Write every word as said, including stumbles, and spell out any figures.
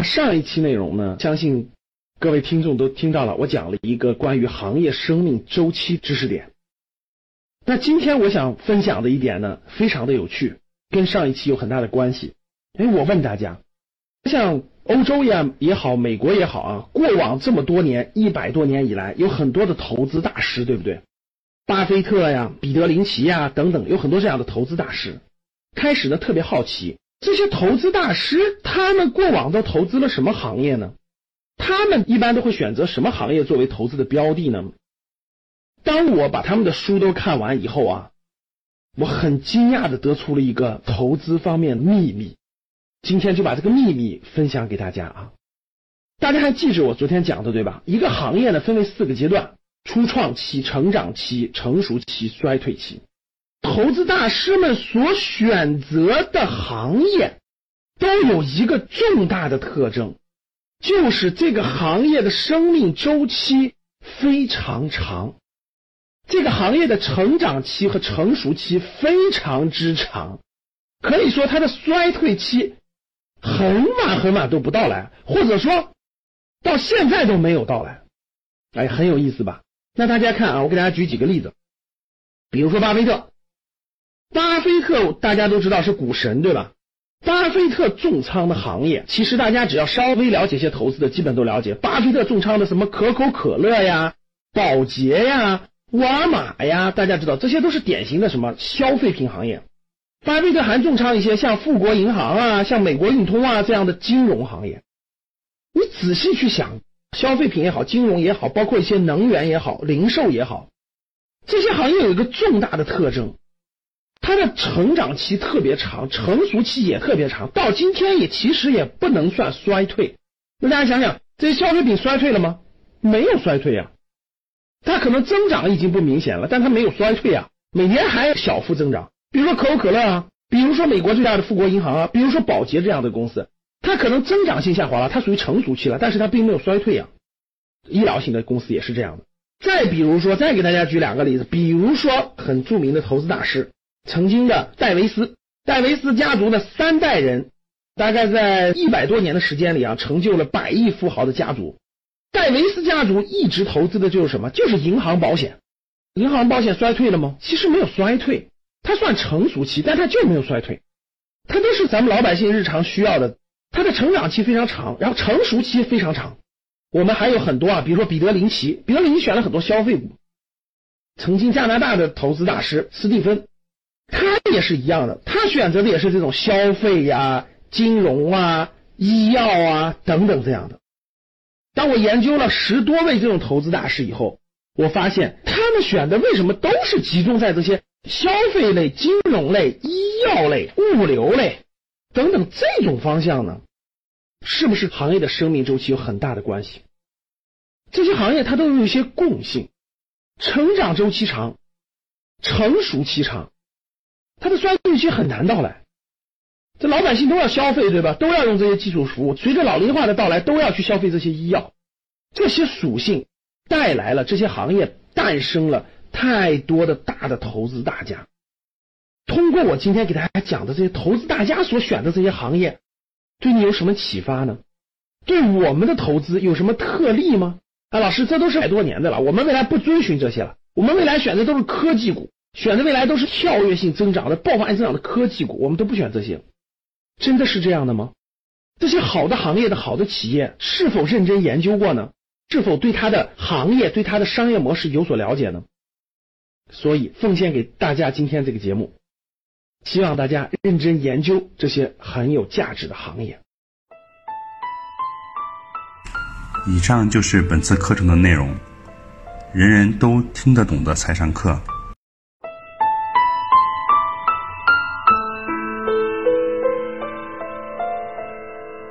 那上一期内容呢，相信各位听众都听到了，我讲了一个关于行业生命周期知识点。那今天我想分享的一点呢，非常的有趣，跟上一期有很大的关系。哎，我问大家，像欧洲也也好，美国也好啊，过往这么多年，一百多年以来，有很多的投资大师，对不对？巴菲特呀，彼得林奇呀，等等，有很多这样的投资大师。开始呢，特别好奇，这些投资大师他们过往都投资了什么行业呢？他们一般都会选择什么行业作为投资的标的呢？当我把他们的书都看完以后啊，我很惊讶地得出了一个投资方面的秘密，今天就把这个秘密分享给大家啊。大家还记着我昨天讲的对吧？一个行业呢分为四个阶段：初创期、成长期、成熟期、衰退期。投资大师们所选择的行业都有一个重大的特征，就是这个行业的生命周期非常长，这个行业的成长期和成熟期非常之长，可以说它的衰退期很晚很晚都不到来，或者说到现在都没有到来。哎，很有意思吧？那大家看啊，我给大家举几个例子，比如说巴菲特。巴菲特大家都知道是股神对吧？巴菲特重仓的行业，其实大家只要稍微了解一些投资的基本都了解，巴菲特重仓的什么可口可乐呀、宝洁呀、沃尔玛呀，大家知道这些都是典型的什么消费品行业。巴菲特还重仓一些像富国银行啊、像美国运通啊这样的金融行业。你仔细去想，消费品也好，金融也好，包括一些能源也好、零售也好，这些行业有一个重大的特征，它的成长期特别长，成熟期也特别长，到今天也其实也不能算衰退。那大家想想，这些消费品衰退了吗？没有衰退啊，它可能增长已经不明显了，但它没有衰退啊，每年还有小幅增长。比如说可口可乐啊，比如说美国最大的富国银行啊，比如说宝洁这样的公司，它可能增长性下滑了，它属于成熟期了，但是它并没有衰退啊。医疗型的公司也是这样的。再比如说，再给大家举两个例子，比如说很著名的投资大师，曾经的戴维斯，戴维斯家族的三代人，大概在一百多年的时间里啊，成就了百亿富豪的家族。戴维斯家族一直投资的就是什么？就是银行保险。银行保险衰退了吗？其实没有衰退，它算成熟期，但它就没有衰退，它都是咱们老百姓日常需要的。它的成长期非常长，然后成熟期非常长。我们还有很多啊，比如说彼得林奇，彼得林奇选了很多消费股。曾经加拿大的投资大师斯蒂芬，他也是一样的，他选择的也是这种消费呀、金融啊、医药啊等等这样的。当我研究了十多位这种投资大师以后，我发现他们选的为什么都是集中在这些消费类、金融类、医药类、物流类等等这种方向呢？是不是行业的生命周期有很大的关系？这些行业它都有一些共性，成长周期长，成熟期长，它的衰退期很难到来。这老百姓都要消费对吧？都要用这些基础服务，随着老龄化的到来，都要去消费这些医药。这些属性带来了这些行业诞生了太多的大的投资大家。通过我今天给大家讲的这些投资大家所选的这些行业，对你有什么启发呢？对我们的投资有什么特例吗？啊，老师，这都是百多年的了，我们未来不遵循这些了，我们未来选的都是科技股，选的未来都是跳跃性增长的、爆发性增长的科技股，我们都不选这些。真的是这样的吗？这些好的行业的好的企业是否认真研究过呢？是否对它的行业、对它的商业模式有所了解呢？所以奉献给大家今天这个节目，希望大家认真研究这些很有价值的行业。以上就是本次课程的内容，人人都听得懂的财商课。